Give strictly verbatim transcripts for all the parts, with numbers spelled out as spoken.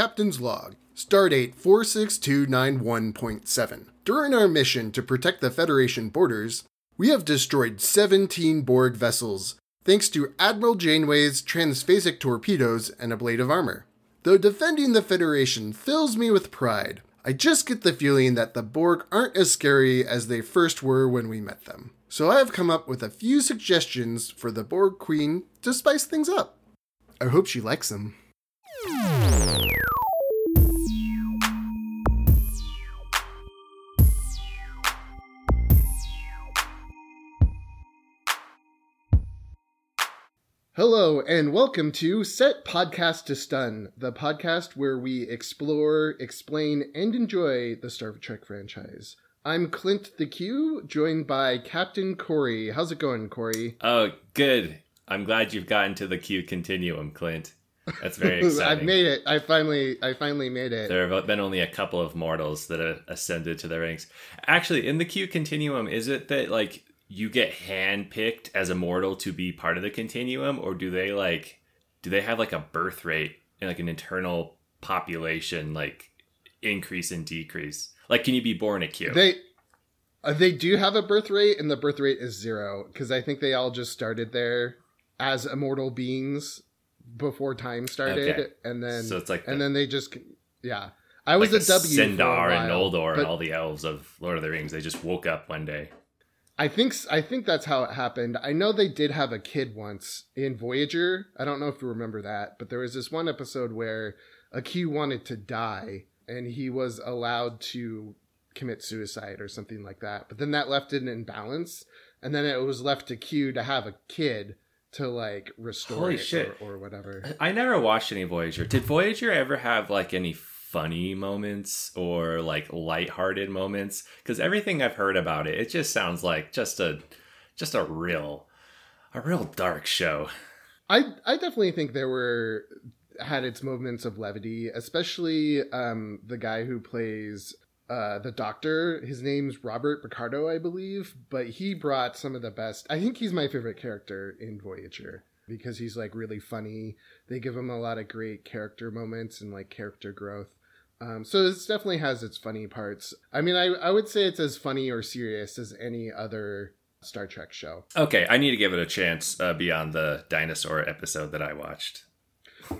Captain's Log, Stardate four six two nine one point seven. During our mission to protect the Federation borders, we have destroyed seventeen Borg vessels, thanks to Admiral Janeway's transphasic torpedoes and a blade of armor. Though defending the Federation fills me with pride, I just get the feeling that the Borg aren't as scary as they first were when we met them. So I have come up with a few suggestions for the Borg Queen to spice things up. I hope she likes them. Hello, and welcome to Set Podcast to Stun, the podcast where we explore, explain, and enjoy the Star Trek franchise. I'm Clint the Q, joined by Captain Corey. How's it going, Corey? Oh, good. I'm glad you've gotten to the Q continuum, Clint. That's very exciting. I've made it. I finally I finally made it. There have been only a couple of mortals that have ascended to the ranks. Actually, in the Q continuum, is it that, like, you get handpicked as a mortal to be part of the continuum, or do they like do they have like a birth rate and like an internal population like increase and decrease? Like, can you be born a Q? They uh, they do have a birth rate, and the birth rate is zero because I think they all just started there as immortal beings before time started, okay. and then so it's like and the, then they just yeah. I like was a W. Sindar and Noldor and all the elves of Lord of the Rings. They just woke up one day. I think I think that's how it happened. I know they did have a kid once in Voyager. I don't know if you remember that, but there was this one episode where a Q wanted to die, and he was allowed to commit suicide or something like that. But then that left it in balance, and then it was left to Q to have a kid to, like, restore Holy it shit. Or, or whatever. I never watched any Voyager. Did Voyager ever have, like, any funny moments or like lighthearted moments? Because everything I've heard about it, it just sounds like just a just a real a real dark show. I I definitely think there were had its moments of levity, especially um, the guy who plays uh, the Doctor. His name's Robert Picardo, I believe, but he brought some of the best. I think he's my favorite character in Voyager, because he's like really funny. They give him a lot of great character moments and like character growth. Um, so this definitely has its funny parts. I mean, I, I would say it's as funny or serious as any other Star Trek show. Okay, I need to give it a chance uh, beyond the dinosaur episode that I watched. I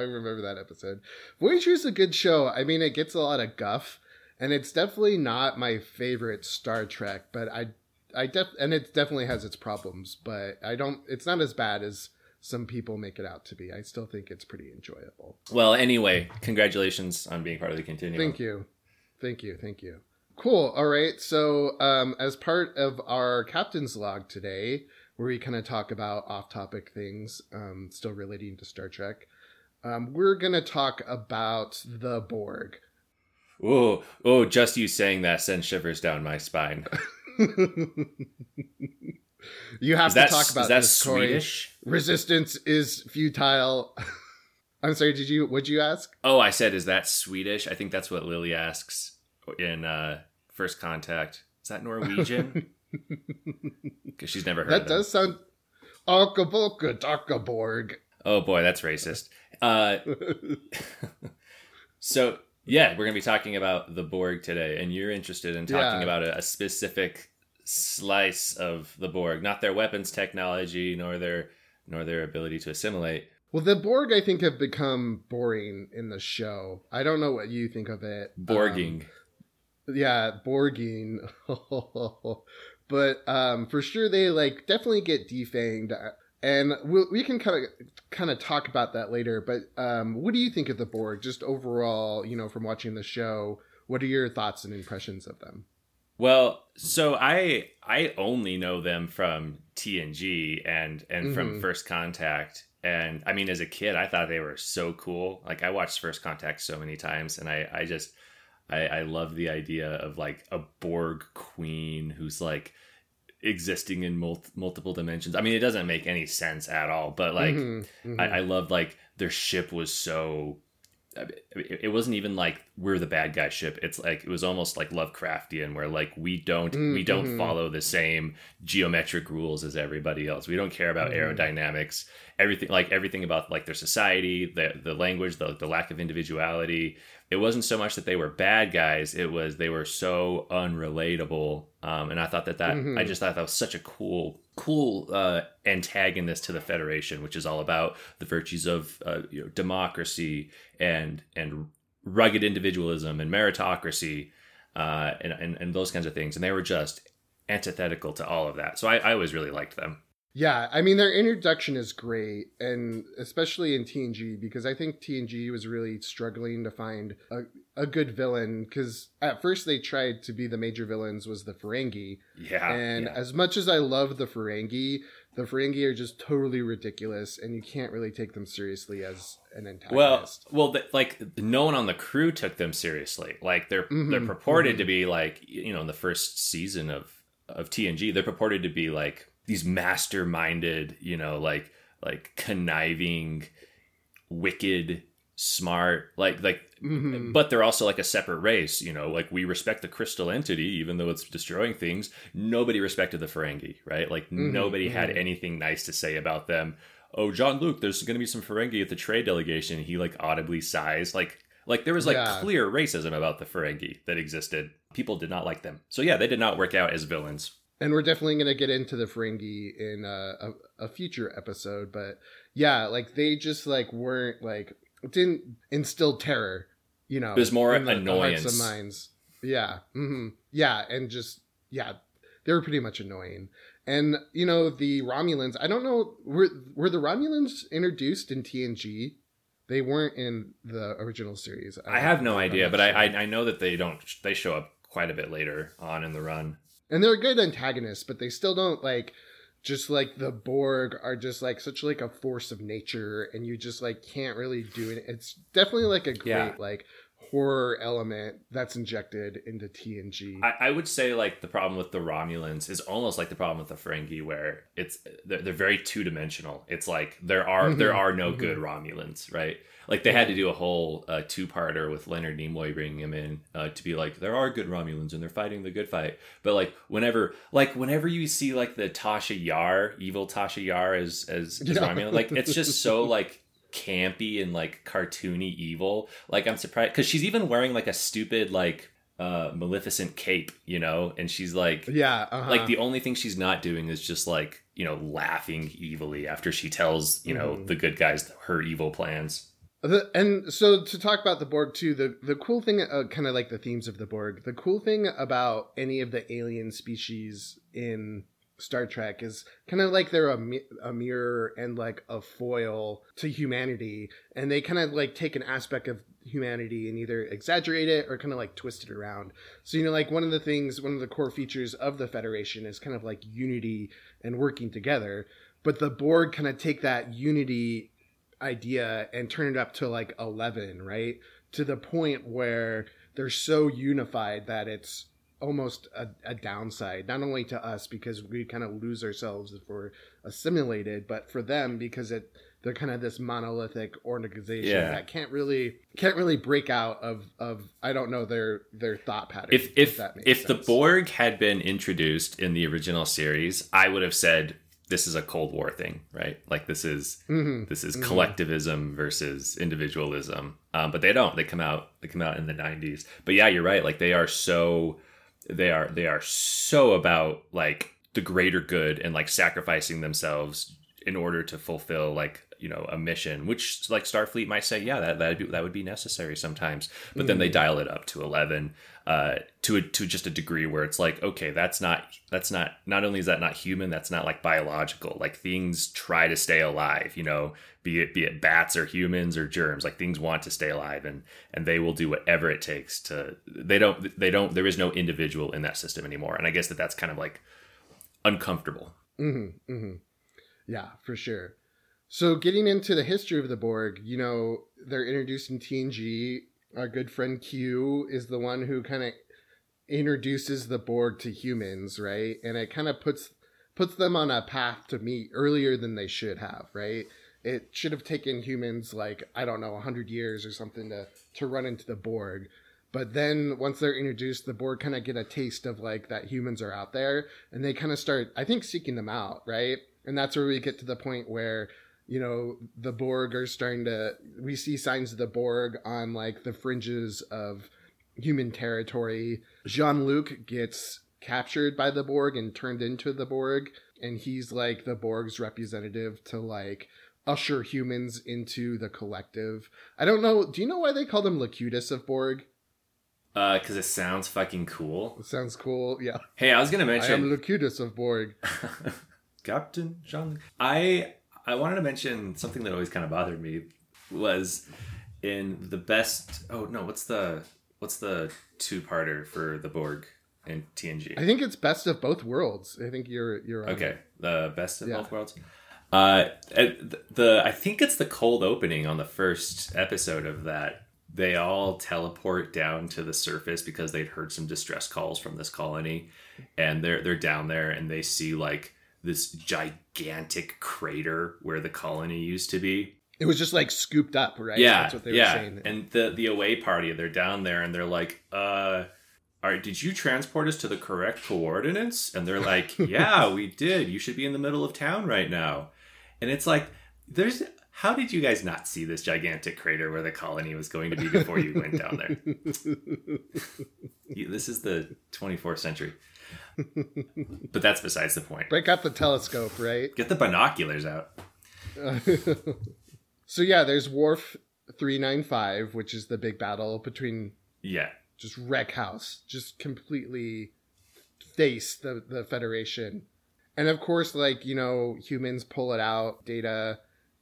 remember that episode. Voyager's a good show. I mean, it gets a lot of guff, and it's definitely not my favorite Star Trek, but I I def- and it definitely has its problems, but I don't. It's not as bad as some people make it out to be. I still think it's pretty enjoyable. Well, anyway, congratulations on being part of the continuum. Thank you. Thank you. Thank you. Cool. All right. So um, as part of our Captain's Log today, where we kind of talk about off-topic things, um, still relating to Star Trek, um, we're going to talk about the Borg. Oh, oh, just you saying that sends shivers down my spine. You have is to that, talk about is that this, Swedish? Corey. Resistance is futile. I'm sorry, did you, what'd you ask? Oh, I said, is that Swedish? I think that's what Lily asks in uh, First Contact. Is that Norwegian? Because she's never heard that of that. That does sound... Oh boy, that's racist. Uh, so... Yeah, we're going to be talking about the Borg today, and you're interested in talking yeah. about a, a specific slice of the Borg, not their weapons technology, nor their nor their ability to assimilate. Well, the Borg, I think, have become boring in the show. I don't know what you think of it. Borging. Um, yeah, Borging. But um, for sure, they like definitely get defanged. And we we can kind of kind of talk about that later. But um, what do you think of the Borg, just overall? You know, from watching the show, what are your thoughts and impressions of them? Well, so I I only know them from T N G and and mm-hmm. from First Contact. And I mean, as a kid, I thought they were so cool. Like, I watched First Contact so many times, and I I just I, I love the idea of like a Borg queen who's like existing in mul- multiple dimensions. I mean, it doesn't make any sense at all, but like mm-hmm, mm-hmm. I-, I love like their ship was so it wasn't even like we're the bad guy ship. It's like it was almost like Lovecraftian, where like we don't mm-hmm. we don't follow the same geometric rules as everybody else. We don't care about mm-hmm. aerodynamics, everything like everything about like their society, the the language, the the lack of individuality. It wasn't so much that they were bad guys; it was they were so unrelatable. Um, and I thought that that mm-hmm. I just thought that was such a cool. cool uh, antagonist to the Federation, which is all about the virtues of uh, you know, democracy and and rugged individualism and meritocracy uh, and, and, and those kinds of things. And they were just antithetical to all of that. So I, I always really liked them. Yeah, I mean, their introduction is great, and especially in T N G, because I think T N G was really struggling to find a, a good villain, because at first they tried to be the major villains was the Ferengi. Yeah. And yeah. as much as I love the Ferengi, the Ferengi are just totally ridiculous, and you can't really take them seriously as an antagonist. Well, well, the, like, no one on the crew took them seriously. Like, they're, mm-hmm. they're purported mm-hmm. to be, like, you know, in the first season of, of T N G, they're purported to be, like, these masterminded, you know, like like conniving, wicked, smart, like like. Mm-hmm. But they're also like a separate race, you know. Like we respect the crystal entity, even though it's destroying things. Nobody respected the Ferengi, right? Like mm-hmm. nobody mm-hmm. had anything nice to say about them. Oh, Jean-Luc, there's going to be some Ferengi at the trade delegation. He like audibly sighs, like like there was like yeah. clear racism about the Ferengi that existed. People did not like them, so yeah, they did not work out as villains. And we're definitely going to get into the Ferengi in a, a, a future episode. But yeah, like they just like weren't like, didn't instill terror, you know. It was more in the, annoyance. The hearts and minds. Yeah. Mm-hmm. Yeah. And just, yeah, they were pretty much annoying. And, you know, the Romulans, I don't know, were, were the Romulans introduced in T N G? They weren't in the original series. I, I have no idea, but sure. I, I know that they don't, they show up quite a bit later on in the run. And they're good antagonists, but they still don't, like, just, like, the Borg are just, like, such, like, a force of nature, and you just, like, can't really do it. It's definitely, like, a great, yeah. like, horror element that's injected into T N G. I, I would say, like, the problem with the Romulans is almost like the problem with the Ferengi, where it's, they're, they're very two-dimensional. It's, like, there are, mm-hmm. there are no mm-hmm. good Romulans, right? Like, they had to do a whole uh, two-parter with Leonard Nimoy bringing him in uh, to be like, there are good Romulans and they're fighting the good fight. But, like, whenever like whenever you see, like, the Tasha Yar, evil Tasha Yar as, as, as yeah. Romulan, like, it's just so, like, campy and, like, cartoony evil. Like, I'm surprised. Because she's even wearing, like, a stupid, like, uh, Maleficent cape, you know? And she's, like... Yeah, uh-huh. Like, the only thing she's not doing is just, like, you know, laughing evilly after she tells, you know, mm. the good guys her evil plans. The, and so to talk about the Borg too, the, the cool thing, uh, kind of like the themes of the Borg, the cool thing about any of the alien species in Star Trek is kind of like they're a, mi- a mirror and like a foil to humanity. And they kind of like take an aspect of humanity and either exaggerate it or kind of like twist it around. So, you know, like one of the things, one of the core features of the Federation is kind of like unity and working together. But the Borg kind of take that unity idea and turn it up to like eleven, right? To the point where they're so unified that it's almost a, a downside, not only to us because we kind of lose ourselves if we're assimilated, but for them because it they're kind of this monolithic organization yeah. that can't really can't really break out of of I don't know their their thought pattern. If if, if, that makes if sense. The Borg had been introduced in the original series, I would have said this is a Cold War thing, right? Like this is mm-hmm. this is collectivism mm-hmm. versus individualism. Um, but they don't. They come out. They come out in the nineties. But yeah, you're right. Like they are so they are they are so about like the greater good and like sacrificing themselves in order to fulfill like you know a mission, which like Starfleet might say, yeah, that that'd be, that would be necessary sometimes. But mm-hmm. then they dial it up to eleven. Uh, to a, to just a degree where it's like, okay, that's not, that's not, not only is that not human, that's not like biological, like things try to stay alive, you know, be it, be it bats or humans or germs, like things want to stay alive and, and they will do whatever it takes to, they don't, they don't, there is no individual in that system anymore. And I guess that that's kind of like uncomfortable. Mm-hmm, mm-hmm. Yeah, for sure. So getting into the history of the Borg, you know, they're introduced in T N G. Our good friend Q is the one who kind of introduces the Borg to humans, right? And it kind of puts puts them on a path to meet earlier than they should have, right? It should have taken humans, like, I don't know, one hundred years or something to, to run into the Borg. But then once they're introduced, the Borg kind of get a taste of, like, that humans are out there. And they kind of start, I think, seeking them out, right? And that's where we get to the point where, you know, the Borg are starting to... We see signs of the Borg on, like, the fringes of human territory. Jean-Luc gets captured by the Borg and turned into the Borg. And he's, like, the Borg's representative to, like... usher humans into the collective. I don't know. Do you know why they call them Locutus of Borg? Uh, because it sounds fucking cool. It sounds cool, yeah. Hey, I was going to mention... I am Locutus of Borg. Captain Jean... I, I wanted to mention something that always kind of bothered me was in the best... Oh, no, what's the what's the two-parter for the Borg in T N G? I think it's Best of Both Worlds. I think you're, you're right. Okay, the Best of yeah. Both Worlds. Uh, the, the I think it's the cold opening on the first episode of that. They all teleport down to the surface because they'd heard some distress calls from this colony, and they're they're down there and they see like this gigantic crater where the colony used to be. It was just like scooped up, right? Yeah, that's what they yeah. were saying. And the the away party, they're down there and they're like, uh. All right, did you transport us to the correct coordinates? And they're like, yeah, we did. You should be in the middle of town right now. And it's like, there's how did you guys not see this gigantic crater where the colony was going to be before you went down there? you, this is the twenty-fourth century. But that's besides the point. Break out the telescope, right? Get the binoculars out. So yeah, there's Wolf three ninety-five, which is the big battle between... Yeah. Just wreck house, just completely face the, the Federation. And of course, like, you know, humans pull it out, Data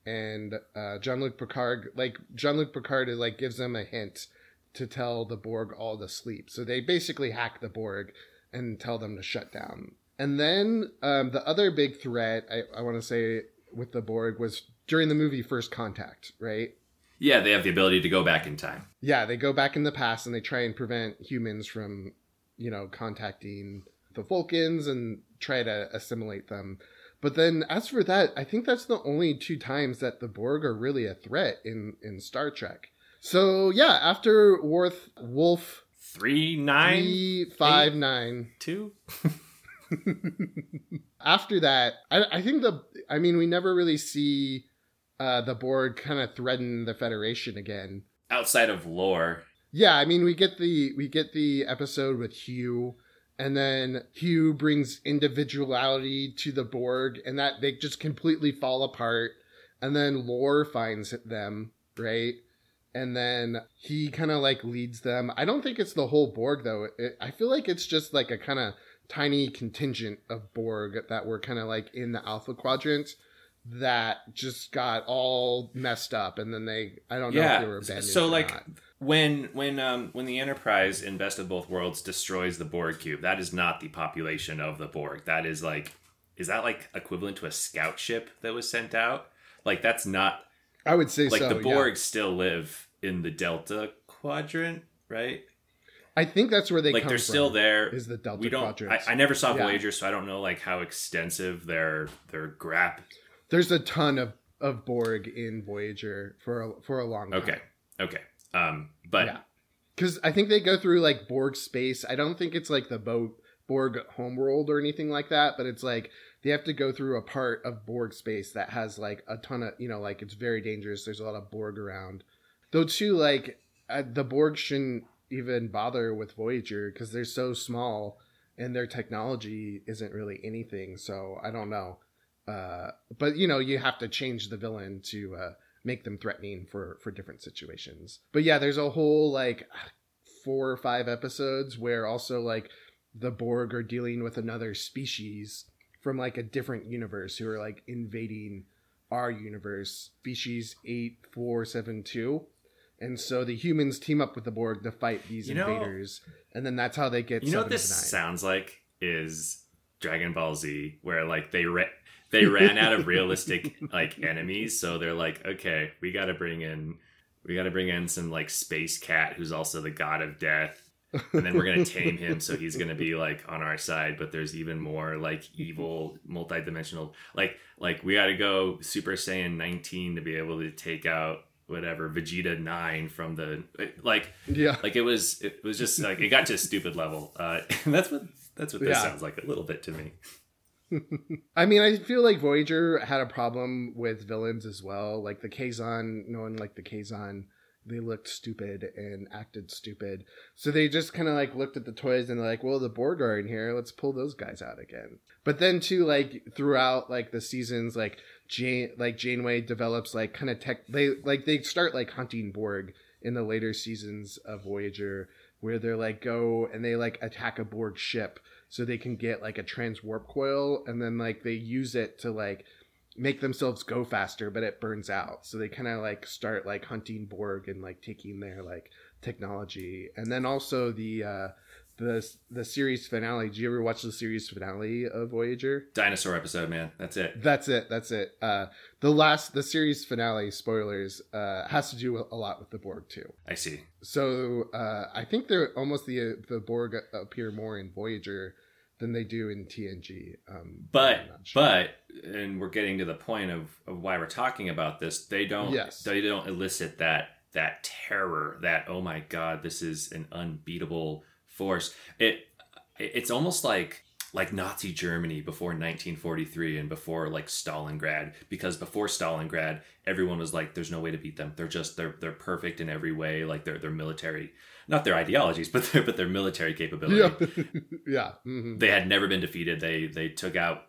and uh, Jean-Luc Picard, like Jean-Luc Picard is like gives them a hint to tell the Borg all to sleep. So they basically hack the Borg and tell them to shut down. And then um, the other big threat I, I want to say with the Borg was during the movie First Contact, right? Yeah, they have the ability to go back in time. Yeah, they go back in the past and they try and prevent humans from, you know, contacting the Vulcans and try to assimilate them. But then as for that, I think that's the only two times that the Borg are really a threat in, in Star Trek. So, yeah, after Worf, Wolf... three nine five nine Two? After that, I, I think the... I mean, we never really see... Uh, the Borg kind of threaten the Federation again. Outside of Lore. Yeah, I mean, we get the we get the episode with Hugh, and then Hugh brings individuality to the Borg, and that they just completely fall apart. And then Lore finds them, right? And then he kind of like leads them. I don't think it's the whole Borg though. It, I feel like it's just like a kind of tiny contingent of Borg that were kind of like in the Alpha Quadrant. That just got all messed up, and then they—I don't know yeah. if they were abandoned. So, or like not. when when um, when the Enterprise in Best of Both Worlds destroys the Borg cube, that is not the population of the Borg. That is like—is that like equivalent to a scout ship that was sent out? Like that's not. I would say like so, the Borg yeah. still live in the Delta Quadrant, right? I think that's where they like come they're from, still there. Is the Delta Quadrant? I, I never saw yeah. Voyager, so I don't know like how extensive their their grasp. There's a ton of, of Borg in Voyager for a, for a long time. Okay, okay. Um, but... Yeah. Because I think they go through, like, Borg space. I don't think it's, like, the Bo- Borg homeworld or anything like that, but it's, like, they have to go through a part of Borg space that has, like, a ton of... You know, like, it's very dangerous. There's a lot of Borg around. Though, too, like, uh, the Borg shouldn't even bother with Voyager because they're so small and their technology isn't really anything. So, I don't know. Uh, but, you know, you have to change the villain to uh, make them threatening for, for different situations. But yeah, there's a whole like four or five episodes where also like the Borg are dealing with another species from like a different universe who are like invading our universe, Species eight four seven two. And so the humans team up with the Borg to fight these you know, invaders. And then that's how they get you know what this nine. Sounds like is Dragon Ball Z, where like they... Re- They ran out of realistic like enemies, so they're like, okay, we gotta bring in, we gotta bring in some like space cat who's also the god of death, And then we're going to tame him, so he's going to be, like, on our side. But there's even more, like, evil, multidimensional... Like, like we got to go Super Saiyan nineteen to be able to take out whatever, Vegeta nine from the... Like, yeah. like it was it was just, like, it got to a stupid level. Uh, and that's what, that's what this yeah. sounds like a little bit to me. I mean, I feel like Voyager had a problem with villains as well. Like, the Kazon, no one liked the Kazon. They looked stupid and acted stupid. So they just kind of like looked at the toys and they're like, well, the Borg are in here. Let's pull those guys out again. But then too, like throughout like the seasons, like Jane, like Janeway develops like kind of tech. They like, they start like hunting Borg in the later seasons of Voyager where they're like, go and they like attack a Borg ship so they can get like a transwarp coil. And then like they use it to like make themselves go faster, but it burns out. So they kind of like start like hunting Borg and like taking their like technology. And then also the uh the the series finale. Did you ever watch the series finale of Voyager? Dinosaur episode, man. That's it. That's it. That's it. Uh the last the series finale, spoilers, uh has to do a lot with the Borg too. I see. So uh I think they're almost the the Borg appear more in Voyager than they do in T N G. Um, but, sure. but, and we're getting to the point of, of why we're talking about this. They don't, yes. they don't elicit that, that terror that, oh my God, this is an unbeatable force. It, it's almost like, like Nazi Germany before nineteen forty-three and before like Stalingrad, because before Stalingrad, everyone was like, there's no way to beat them. They're just, they're, they're perfect in every way. Like they're, they're military, not their ideologies, but their, but their military capability. Yeah. yeah. Mm-hmm. They had never been defeated. They, they took out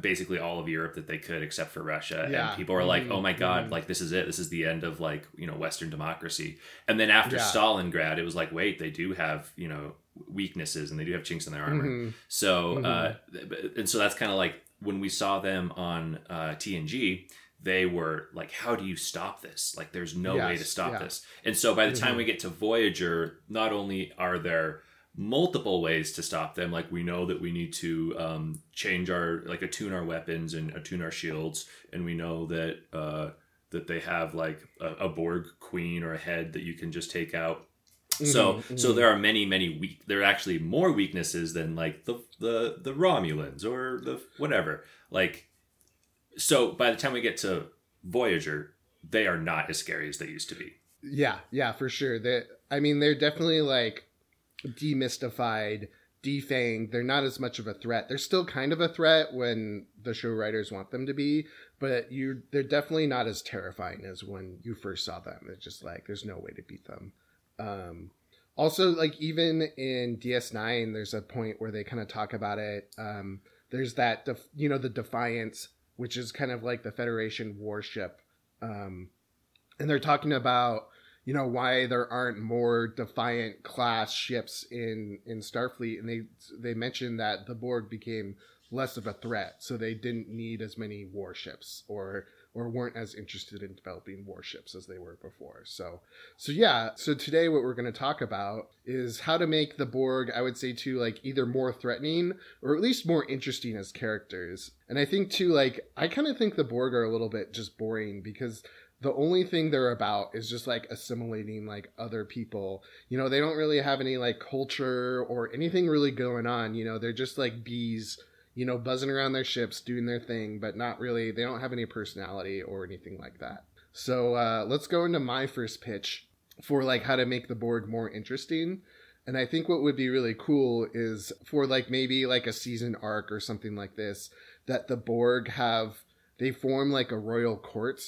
basically all of Europe that they could, except for Russia. Yeah. And people are like, mm-hmm. oh my God, mm-hmm. like this is it. This is the end of like, you know, Western democracy. And then after yeah. Stalingrad, it was like, wait, they do have, you know, weaknesses and they do have chinks in their armor. Mm-hmm. So, mm-hmm. uh, and so that's kind of like when we saw them on uh, T N G, they were like, how do you stop this? Like, there's no yes, way to stop yeah. this. And so by the time mm-hmm. we get to Voyager, not only are there multiple ways to stop them, like we know that we need to um, change our, like attune our weapons and attune our shields. And we know that, uh, that they have like a, a Borg queen or a head that you can just take out. Mm-hmm, so, mm-hmm. so there are many, many weak, there are actually more weaknesses than like the, the, the Romulans or the whatever, like, so by the time we get to Voyager, they are not as scary as they used to be. Yeah, yeah, for sure. They, I mean, they're definitely like demystified, defanged. They're not as much of a threat. They're still kind of a threat when the show writers want them to be, but you they're definitely not as terrifying as when you first saw them. It's just like, there's no way to beat them. Um, also, like even in D S nine, there's a point where they kind of talk about it. Um, there's that, def- you know, the Defiance, which is kind of like the Federation warship. Um, and they're talking about, you know, why there aren't more Defiant class ships in, in Starfleet. And they, they mentioned that the Borg became less of a threat. So they didn't need as many warships or, or weren't as interested in developing warships as they were before. So, so yeah. So today what we're going to talk about is how to make the Borg, I would say too, like either more threatening or at least more interesting as characters. And I think too, like, I kind of think the Borg are a little bit just boring because the only thing they're about is just like assimilating like other people, you know, they don't really have any like culture or anything really going on. You know, they're just like bees, you know, buzzing around their ships, doing their thing, but not really, they don't have any personality or anything like that. So uh, let's go into my first pitch for like how to make the Borg more interesting. And I think what would be really cool is for like maybe like a season arc or something like this, that the Borg have, they form like a royal court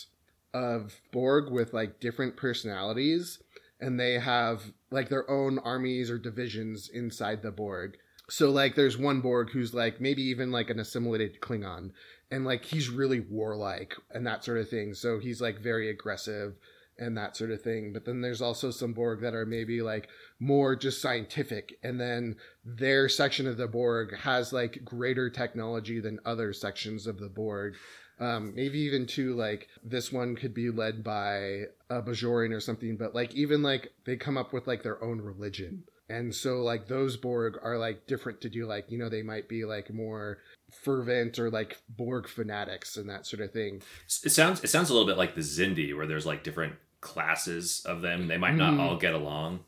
of Borg with like different personalities and they have like their own armies or divisions inside the Borg. So, like, there's one Borg who's, like, maybe even, like, an assimilated Klingon. And, like, he's really warlike and that sort of thing. So he's, like, very aggressive and that sort of thing. But then there's also some Borg that are maybe, like, more just scientific. And then their section of the Borg has, like, greater technology than other sections of the Borg. Um, maybe even, too, like, this one could be led by a Bajoran or something. But, like, even, like, they come up with, like, their own religion. And so, like, those Borg are, like, different to do, like, you know, they might be, like, more fervent or, like, Borg fanatics and that sort of thing. It sounds it sounds a little bit like the Xindi, where there's, like, different classes of them. They might not mm. all get along.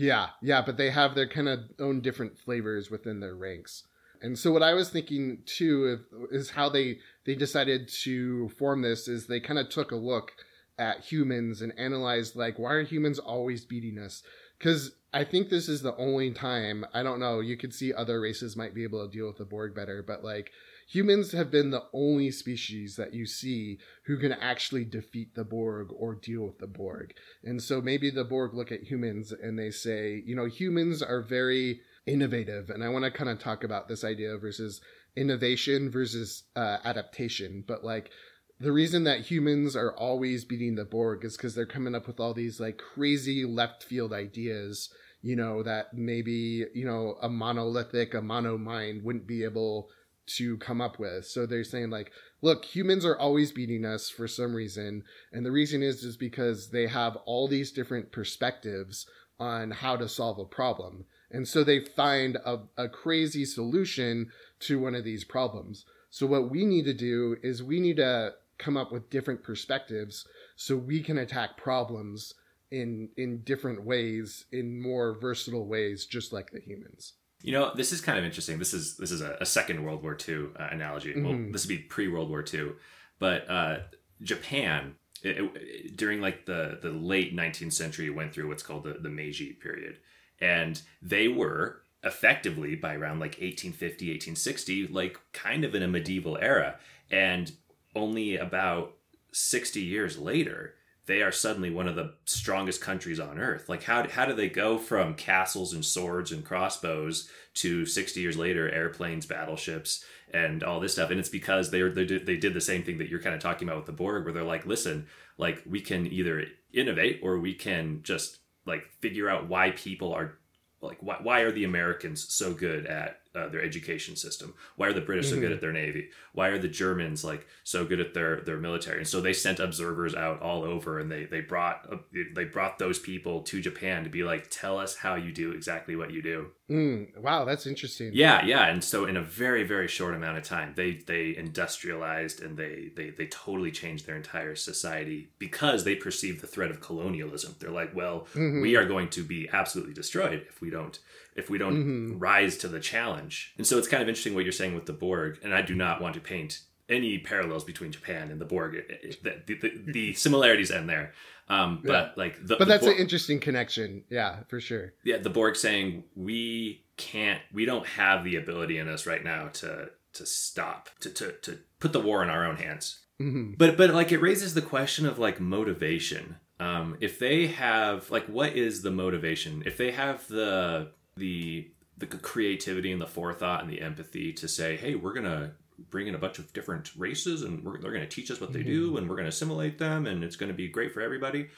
Yeah, yeah, but they have their kind of own different flavors within their ranks. And so what I was thinking, too, is how they, they decided to form this is they kind of took a look at humans and analyzed, like, why are humans always beating us? Because I think this is the only time, I don't know, you could see other races might be able to deal with the Borg better, but, like, humans have been the only species that you see who can actually defeat the Borg or deal with the Borg. And so maybe the Borg look at humans and they say, you know, humans are very innovative. And I want to kind of talk about this idea versus innovation versus uh, adaptation. But like the reason that humans are always beating the Borg is because they're coming up with all these like crazy left field ideas, you know, that maybe, you know, a monolithic, a mono mind wouldn't be able to come up with. So they're saying like, look, humans are always beating us for some reason. And the reason is, is because they have all these different perspectives on how to solve a problem. And so they find a, a crazy solution to one of these problems. So what we need to do is we need to come up with different perspectives so we can attack problems in in different ways, in more versatile ways, just like the humans. You know, this is kind of interesting. This is this is a, a second World War Two uh, analogy. Mm-hmm. Well, this would be pre-World War Two. But uh, Japan, it, it, during like the, the late nineteenth century, went through what's called the, the Meiji period. And they were effectively by around like eighteen fifty, eighteen sixty, like kind of in a medieval era. And only about sixty years later, they are suddenly one of the strongest countries on earth. Like how, how do they go from castles and swords and crossbows to sixty years later, airplanes, battleships, and all this stuff? And it's because they, they did, they did the same thing that you're kind of talking about with the Borg, where they're like, listen, like we can either innovate or we can just like figure out why people are like, why, why are the Americans so good at uh, their education system? Why are the British mm-hmm. so good at their Navy? Why are the Germans like so good at their, their military? And so they sent observers out all over and they, they brought, uh, they brought those people to Japan to be like, tell us how you do exactly what you do. Mm, wow. That's interesting. Yeah. Yeah. And so in a very, very short amount of time, they, they industrialized and they, they, they totally changed their entire society because they perceived the threat of colonialism. They're like, well, mm-hmm. we are going to be absolutely destroyed if we don't, if we don't mm-hmm. rise to the challenge. And so it's kind of interesting what you're saying with the Borg. And I do not want to paint any parallels between Japan and the Borg. The, the, the, the similarities end there. Um, but yeah. like, the, but the that's Borg, an interesting connection. Yeah, for sure. Yeah. The Borg saying we can't, we don't have the ability in us right now to, to stop, to, to, to put the war in our own hands. Mm-hmm. But, but like it raises the question of like motivation. Um, if they have like, what is the motivation? If they have the, the the creativity and the forethought and the empathy to say, hey, we're going to bring in a bunch of different races and we're, they're going to teach us what they mm-hmm. do and we're going to assimilate them and it's going to be great for everybody.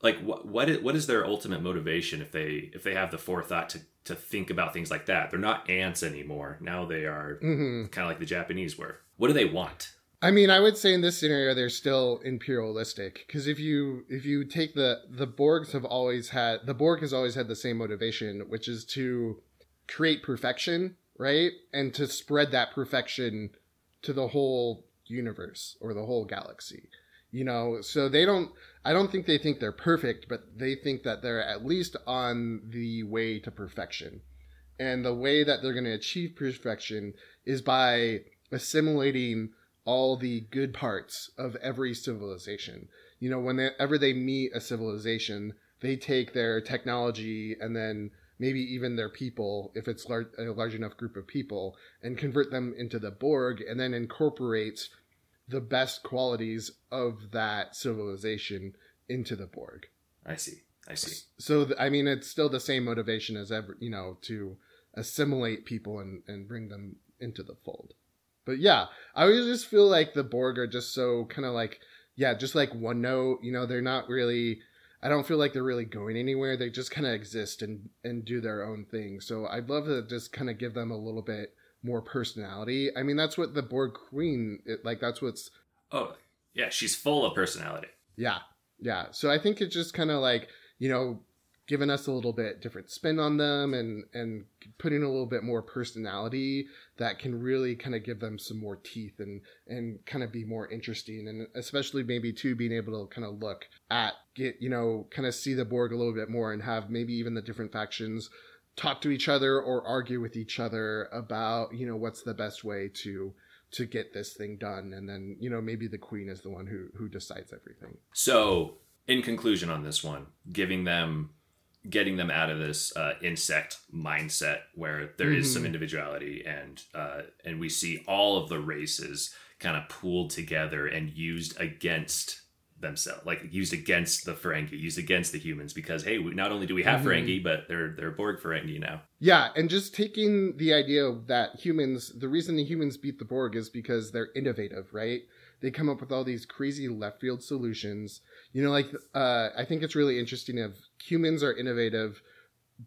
Like what what is, what is their ultimate motivation if they if they have the forethought to, to think about things like that? They're not ants anymore. Now they are mm-hmm. kind of like the Japanese were. What do they want? I mean, I would say in this scenario, they're still imperialistic because if you if you take the the Borgs have always had the Borg has always had the same motivation, which is to create perfection, right? And to spread that perfection to the whole universe or the whole galaxy, you know, so they don't I don't think they think they're perfect, but they think that they're at least on the way to perfection. And the way that they're going to achieve perfection is by assimilating all the good parts of every civilization. You know, whenever they meet a civilization, they take their technology and then maybe even their people, if it's lar- a large enough group of people, and convert them into the Borg and then incorporate the best qualities of that civilization into the Borg. I see. I see. So, th- I mean, it's still the same motivation as ever, you know, to assimilate people and, and bring them into the fold. But yeah, I always just feel like the Borg are just so kind of like, yeah, just like one note, you know, they're not really, I don't feel like they're really going anywhere. They just kind of exist and, and do their own thing. So I'd love to just kind of give them a little bit more personality. I mean, that's what the Borg Queen, it, like that's what's. Oh, yeah. She's full of personality. Yeah. Yeah. So I think it's just kind of like, you know, giving us a little bit different spin on them and, and putting a little bit more personality that can really kind of give them some more teeth and, and kind of be more interesting. And especially maybe too, being able to kind of look at, get, you know, kind of see the Borg a little bit more and have maybe even the different factions talk to each other or argue with each other about, you know, what's the best way to, to get this thing done. And then, you know, maybe the Queen is the one who, who decides everything. So in conclusion on this one, giving them, getting them out of this uh, insect mindset where there mm-hmm. is some individuality and, uh, and we see all of the races kind of pooled together and used against themselves, like used against the Ferengi, used against the humans, because hey, we, not only do we have mm-hmm. Ferengi, but they're they're Borg Ferengi now. Yeah, and just taking the idea that humans, the reason the humans beat the Borg is because they're innovative, right? They come up with all these crazy left field solutions. You know, like uh, I think it's really interesting. If humans are innovative,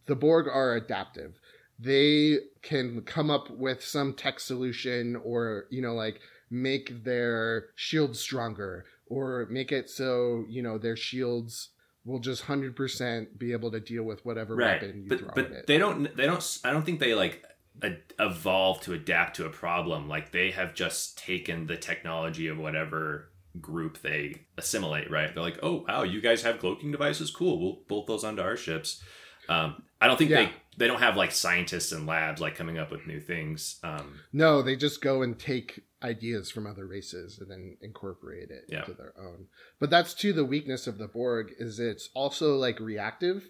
the Borg are adaptive. They can come up with some tech solution, or you know, like make their shield stronger. Or make it so, you know, their shields will just one hundred percent be able to deal with whatever right. weapon you but, throw but at it. But they don't, they don't, I don't think they like ad- evolve to adapt to a problem. Like they have just taken the technology of whatever group they assimilate, right? They're like, oh, wow, you guys have cloaking devices? Cool. We'll bolt those onto our ships. Um, I don't think yeah. they, they don't have like scientists and labs like coming up with new things. Um, no, they just go and take ideas from other races and then incorporate it yeah. into their own. But that's too the weakness of the Borg, is it's also like reactive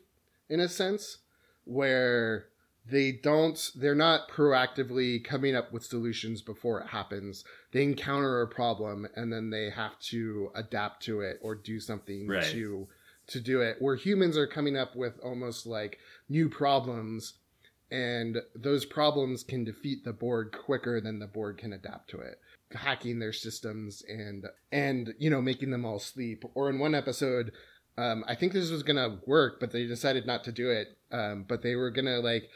in a sense where they don't, they're not proactively coming up with solutions before it happens. They encounter a problem and then they have to adapt to it or do something right. to to do it, where humans are coming up with almost like new problems, and those problems can defeat the Borg quicker than the Borg can adapt to it, hacking their systems and, and, you know, making them all sleep. Or in one episode, um, I think this was going to work, but they decided not to do it. Um, but they were going to like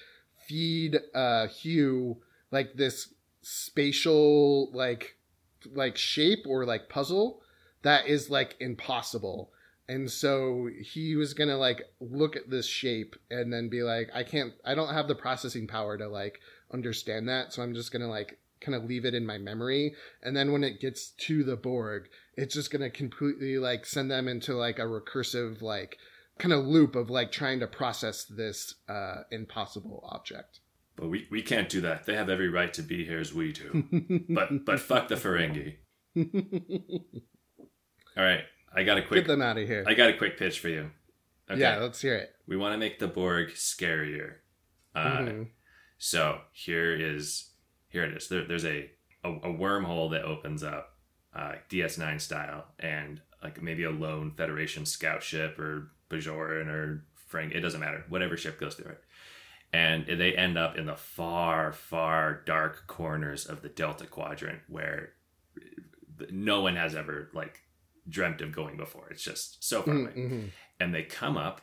feed, uh, Hugh like this spatial, like, like shape or like puzzle that is like impossible. And so he was going to like look at this shape and then be like, I can't, I don't have the processing power to like understand that. So I'm just going to like kind of leave it in my memory. And then when it gets to the Borg, it's just going to completely like send them into like a recursive, like kind of loop of like trying to process this uh, impossible object. But we, we can't do that. They have every right to be here as we do. but, but fuck the Ferengi. All right. I got a quick. Get them out of here. I got a quick pitch for you. Okay. Yeah, let's hear it. We want to make the Borg scarier. Uh, mm-hmm. So here is here it is. There, there's a, a a wormhole that opens up, uh, D S nine style, and like maybe a lone Federation scout ship or Bajoran or Frank. It doesn't matter. Whatever ship goes through it, and they end up in the far, far dark corners of the Delta Quadrant where no one has ever like. dreamt of going before. It's just so far away. Mm-hmm. And they come up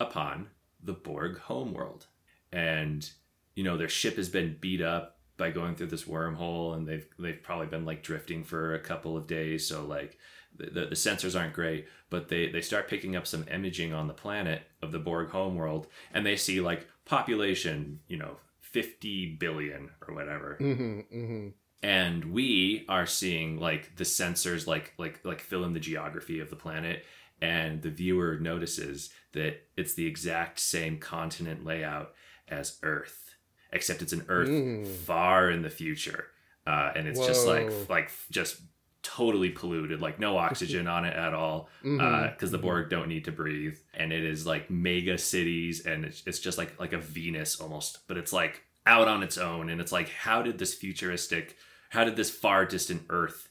upon the Borg homeworld, and you know their ship has been beat up by going through this wormhole, and they've they've probably been like drifting for a couple of days, so like the, the, the sensors aren't great, but they they start picking up some imaging on the planet of the Borg homeworld, and they see like population, you know, fifty billion or whatever. Mm-hmm, mm-hmm. And we are seeing like the sensors like like like fill in the geography of the planet, and the viewer notices that it's the exact same continent layout as Earth, except it's an Earth mm. far in the future, uh, and it's Whoa. just like like just totally polluted, like no oxygen on it at all, because mm-hmm. uh, the Borg don't need to breathe, and it is like mega cities, and it's it's just like like a Venus almost, but it's like out on its own. And it's like, how did this futuristic, how did this far distant Earth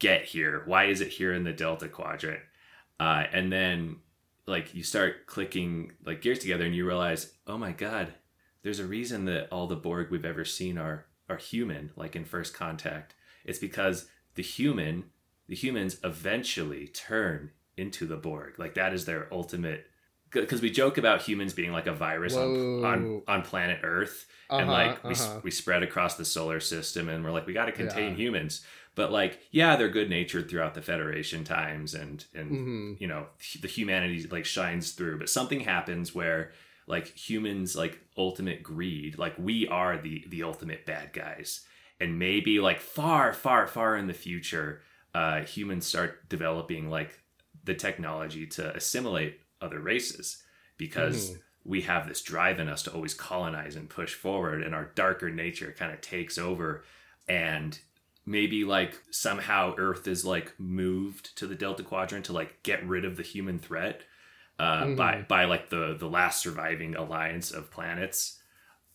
get here? Why is it here in the Delta Quadrant? Uh, and then like you start clicking like gears together and you realize, oh my God, there's a reason that all the Borg we've ever seen are, are human, like in First Contact. It's because the human, the humans eventually turn into the Borg. Like that is their ultimate, because we joke about humans being like a virus on, on on planet Earth, uh-huh, and like we, uh-huh. we spread across the solar system, and we're like, we got to contain yeah. humans. But like, yeah, they're good natured throughout the Federation times, and and mm-hmm. you know, the humanity like shines through. But something happens where like humans like ultimate greed, like we are the the ultimate bad guys, and maybe like far far far in the future, uh, humans start developing like the technology to assimilate other races because. Mm. We have this drive in us to always colonize and push forward, and our darker nature kind of takes over, and maybe like somehow Earth is like moved to the Delta Quadrant to like get rid of the human threat uh, mm-hmm. by, by like the, the last surviving alliance of planets.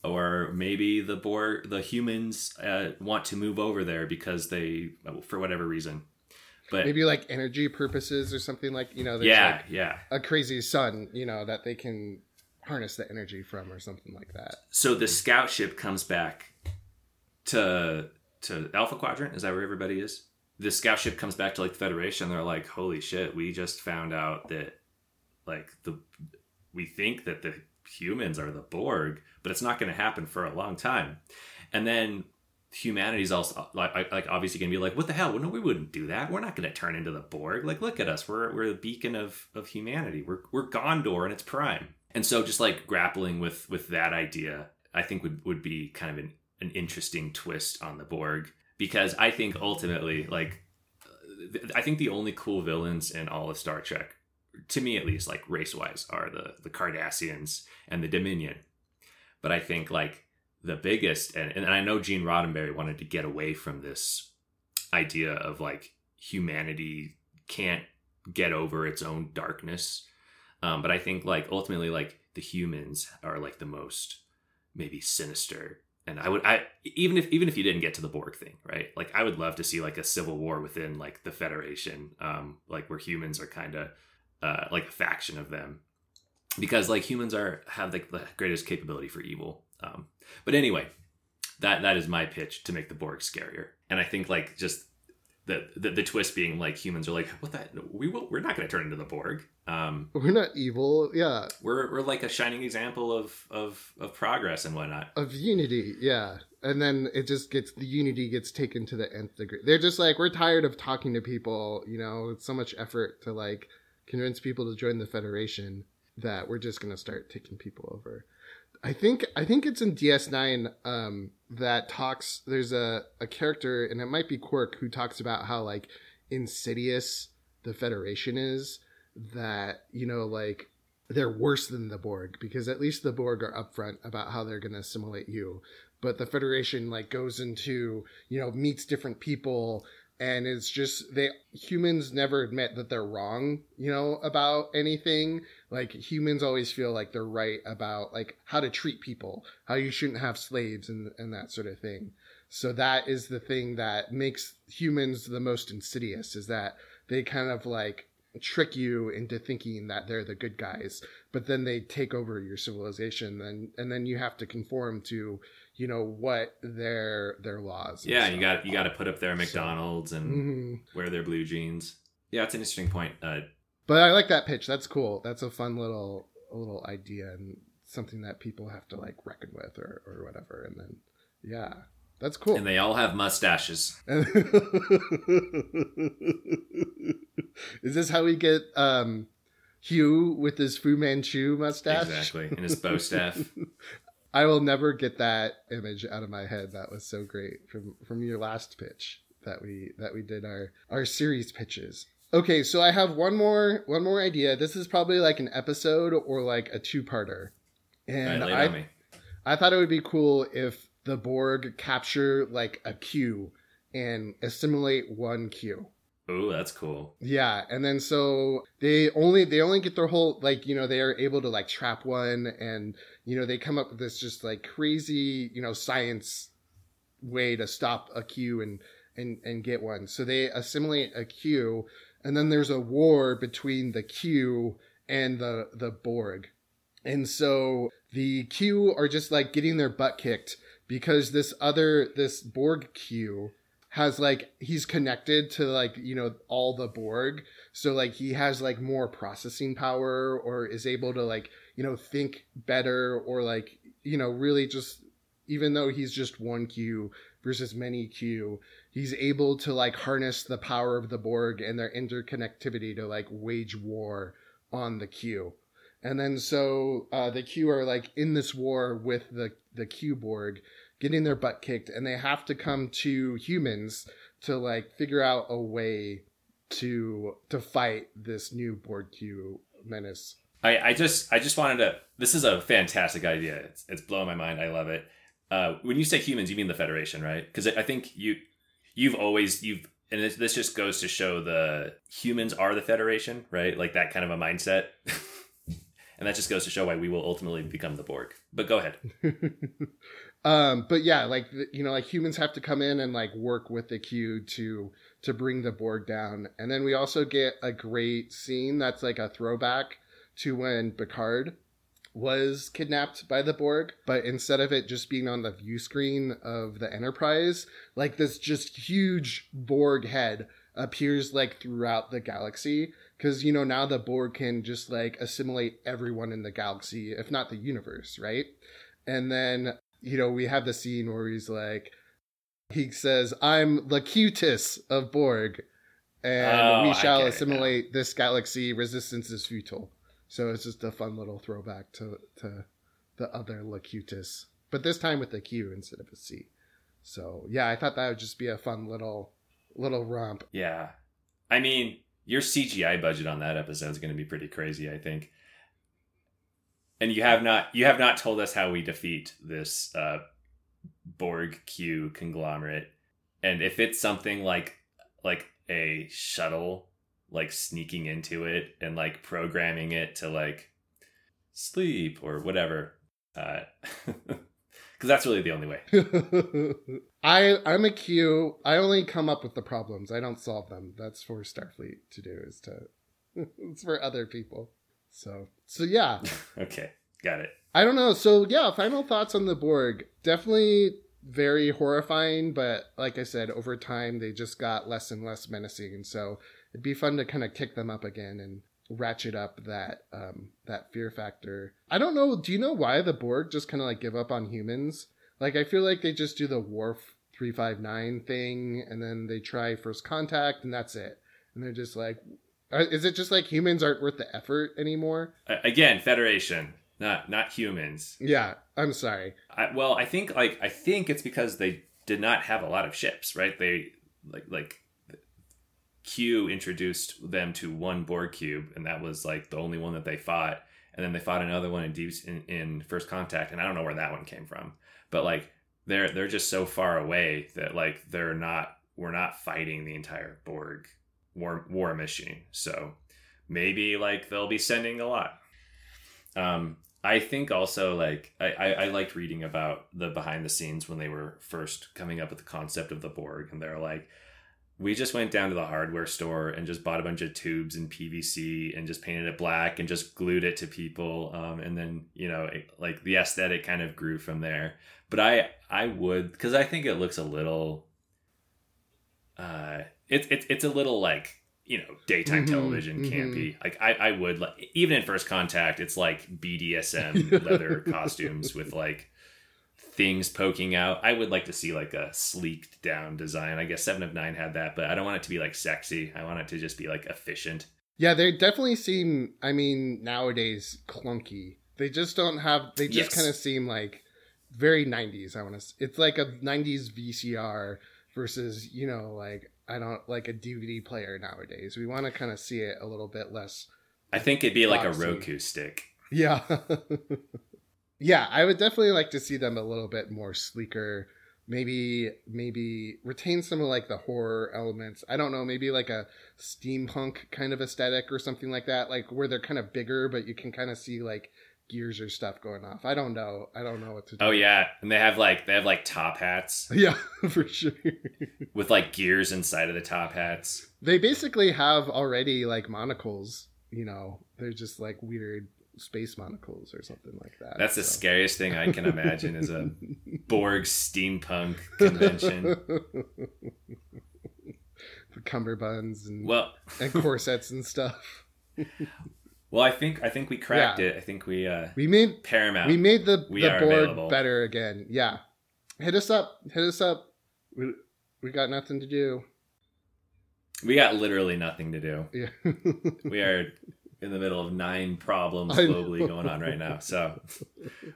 Or maybe the Borg, the humans uh, want to move over there because they, for whatever reason. But maybe like energy purposes or something, like, you know, there's yeah, like yeah. a crazy sun, you know, that they can harness the energy from or something like that. So the scout ship comes back to to Alpha Quadrant. Is that where everybody is? The scout ship comes back to like the Federation. They're like, holy shit, we just found out that like the we think that the humans are the Borg, but it's not going to happen for a long time. And then humanity's also like, like obviously gonna be like, what the hell? Well, no, we wouldn't do that. We're not gonna turn into the Borg. Like, look at us. We're we're the beacon of of humanity. We're we're Gondor in its prime. And so just like grappling with, with that idea, I think would, would be kind of an, an interesting twist on the Borg, because I think ultimately, like, I think the only cool villains in all of Star Trek, to me at least, like race wise, are the, the Cardassians and the Dominion. But I think like the biggest, and, and I know Gene Roddenberry wanted to get away from this idea of like humanity can't get over its own darkness. Um, but I think like ultimately like the humans are like the most maybe sinister. And I would I even if even if you didn't get to the Borg thing, right? Like I would love to see like a civil war within like the Federation, um, like where humans are kind of uh, like a faction of them, because like humans are have like the greatest capability for evil. Um, but anyway, that that is my pitch to make the Borg scarier. And I think like just The, the the twist being like humans are like, what that we will we're not going to turn into the Borg. Um, we're not evil. Yeah, we're we're like a shining example of of of progress and whatnot, of unity. Yeah, and then it just gets the unity gets taken to the nth degree. They're just like, we're tired of talking to people. You know, it's so much effort to like convince people to join the Federation that we're just going to start taking people over. I think I think it's in D S nine um, that talks. There's a, a character, and it might be Quark, who talks about how like insidious the Federation is. That, you know, like they're worse than the Borg, because at least the Borg are upfront about how they're going to assimilate you, but the Federation like goes into, you know, meets different people, and it's just they humans never admit that they're wrong, you know, about anything. Like humans always feel like they're right about like how to treat people, how you shouldn't have slaves and, and that sort of thing. So that is the thing that makes humans the most insidious, is that they kind of like trick you into thinking that they're the good guys, but then they take over your civilization, and, and then you have to conform to, you know, what their their laws. Yeah, you got you got to put up their McDonald's so, and mm-hmm. wear their blue jeans. Yeah, it's an interesting point. Uh, But I like that pitch. That's cool. That's a fun little little idea, and something that people have to like reckon with or, or whatever. And then, yeah, that's cool. And they all have mustaches. Is this how we get um, Hugh with his Fu Manchu mustache? Exactly. And his bow staff. I will never get that image out of my head. That was so great from, from your last pitch that we that we did our, our series pitches. Okay, so I have one more one more idea. This is probably like an episode or like a two-parter. And right, I, on me. I thought it would be cool if the Borg capture like a Q and assimilate one Q. Oh, that's cool. Yeah, and then so they only they only get their whole, like, you know, they are able to like trap one, and, you know, they come up with this just like crazy, you know, science way to stop a Q and and and get one. So they assimilate a Q. And then there's a war between the Q and the, the Borg. And so the Q are just like getting their butt kicked because this other, this Borg Q has like, he's connected to like, you know, all the Borg. So like he has like more processing power, or is able to like, you know, think better, or like, you know, really just, even though he's just one Q, versus many Q, he's able to like harness the power of the Borg and their interconnectivity to like wage war on the Q. And then so uh, the Q are like in this war with the, the Q Borg, getting their butt kicked, and they have to come to humans to like figure out a way to to fight this new Borg Q menace. I, I just I just wanted to. This is a fantastic idea. It's it's blowing my mind. I love it. Uh, when you say humans, you mean the Federation, right? Because I think you you've always you've and this, this just goes to show the humans are the Federation, right? Like that kind of a mindset. And that just goes to show why we will ultimately become the Borg. But go ahead. um, but yeah, like, you know, like humans have to come in and like work with the Q to to bring the Borg down. And then we also get a great scene that's like a throwback to when Picard was kidnapped by the Borg. But instead of it just being on the view screen of the Enterprise, like this just huge Borg head appears like throughout the galaxy. Because, you know, now the Borg can just, like, assimilate everyone in the galaxy, if not the universe, right? And then, you know, we have the scene where he's like, he says, I'm Locutus of Borg, and oh, we shall assimilate this galaxy. Resistance is futile. So it's just a fun little throwback to, to the other Locutus. But this time with a Q instead of a C. So, yeah, I thought that would just be a fun little, little romp. Yeah. I mean... Your C G I budget on that episode is going to be pretty crazy, I think. And you have not you have not told us how we defeat this uh, Borg Q conglomerate. And if it's something like like a shuttle, like sneaking into it and like programming it to like sleep or whatever, uh, because that's really the only way. I, I'm a Q. I only come up with the problems. I don't solve them. That's for Starfleet to do. Is to It's for other people. So, so yeah. Okay. Got it. I don't know. So yeah, final thoughts on the Borg. Definitely very horrifying, but like I said, over time, they just got less and less menacing. So it'd be fun to kind of kick them up again and ratchet up that, um, that fear factor. I don't know. Do you know why the Borg just kind of like give up on humans? Like, I feel like they just do the Wolf three five nine thing, and then they try First Contact, and that's it. And they're just like, is it just like humans aren't worth the effort anymore? Uh, again, Federation, not not humans. Yeah, I'm sorry. I, well, I think like I think it's because they did not have a lot of ships, right? They like like Q introduced them to one Borg cube, and that was like the only one that they fought. And then they fought another one in, Deep, in, in First Contact, and I don't know where that one came from. But like they're they're just so far away that like they're not we're not fighting the entire Borg war war machine. So maybe like they'll be sending a lot. Um, I think also like I, I, I liked reading about the behind the scenes when they were first coming up with the concept of the Borg, and they're like, we just went down to the hardware store and just bought a bunch of tubes and P V C and just painted it black and just glued it to people. Um, and then, you know, it, like the aesthetic kind of grew from there. But I I would, because I think it looks a little, uh, it, it, it's a little like, you know, daytime mm-hmm, television mm-hmm. campy. Like I, I would, like, even in First Contact, it's like B D S M leather costumes with like things poking out. I would like to see like a sleeked down design. I guess Seven of Nine had that, but I don't want it to be like sexy. I want it to just be like efficient. Yeah, they definitely seem, I mean, nowadays clunky. They just don't have, they just yes. kind of seem like very nineties. I want to, it's like a nineties V C R versus, you know, like, I don't like a D V D player nowadays. We want to kind of see it a little bit less. I think it'd be boxy. Like a Roku stick. Yeah. Yeah, I would definitely like to see them a little bit more sleeker. Maybe maybe retain some of like the horror elements. I don't know, maybe like a steampunk kind of aesthetic or something like that, like where they're kind of bigger, but you can kind of see like gears or stuff going off. I don't know. I don't know what to do. Oh yeah, and they have like they have like top hats. Yeah, for sure. With like gears inside of the top hats. They basically have already like monocles, you know. They're just like weird space monocles or something like that. That's so. The scariest thing I can imagine is a Borg steampunk convention. The cummerbunds and well, and corsets and stuff. Well, I think I think we cracked yeah. it. I think we uh, we made Paramount. We made the, we the Borg available. Better again. Yeah, hit us up. Hit us up. We we got nothing to do. We got literally nothing to do. Yeah. We are in the middle of nine problems globally going on right now. So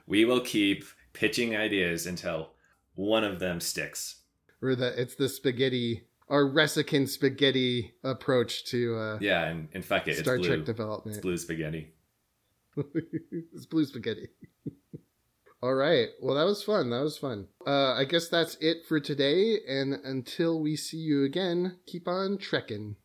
we will keep pitching ideas until one of them sticks. Or the, it's the spaghetti, our Resican spaghetti approach to uh, yeah, and, and fuck it, Star it's blue. Trek development. It's blue spaghetti. It's blue spaghetti. All right. Well, that was fun. That was fun. Uh, I guess that's it for today. And until we see you again, keep on trekking.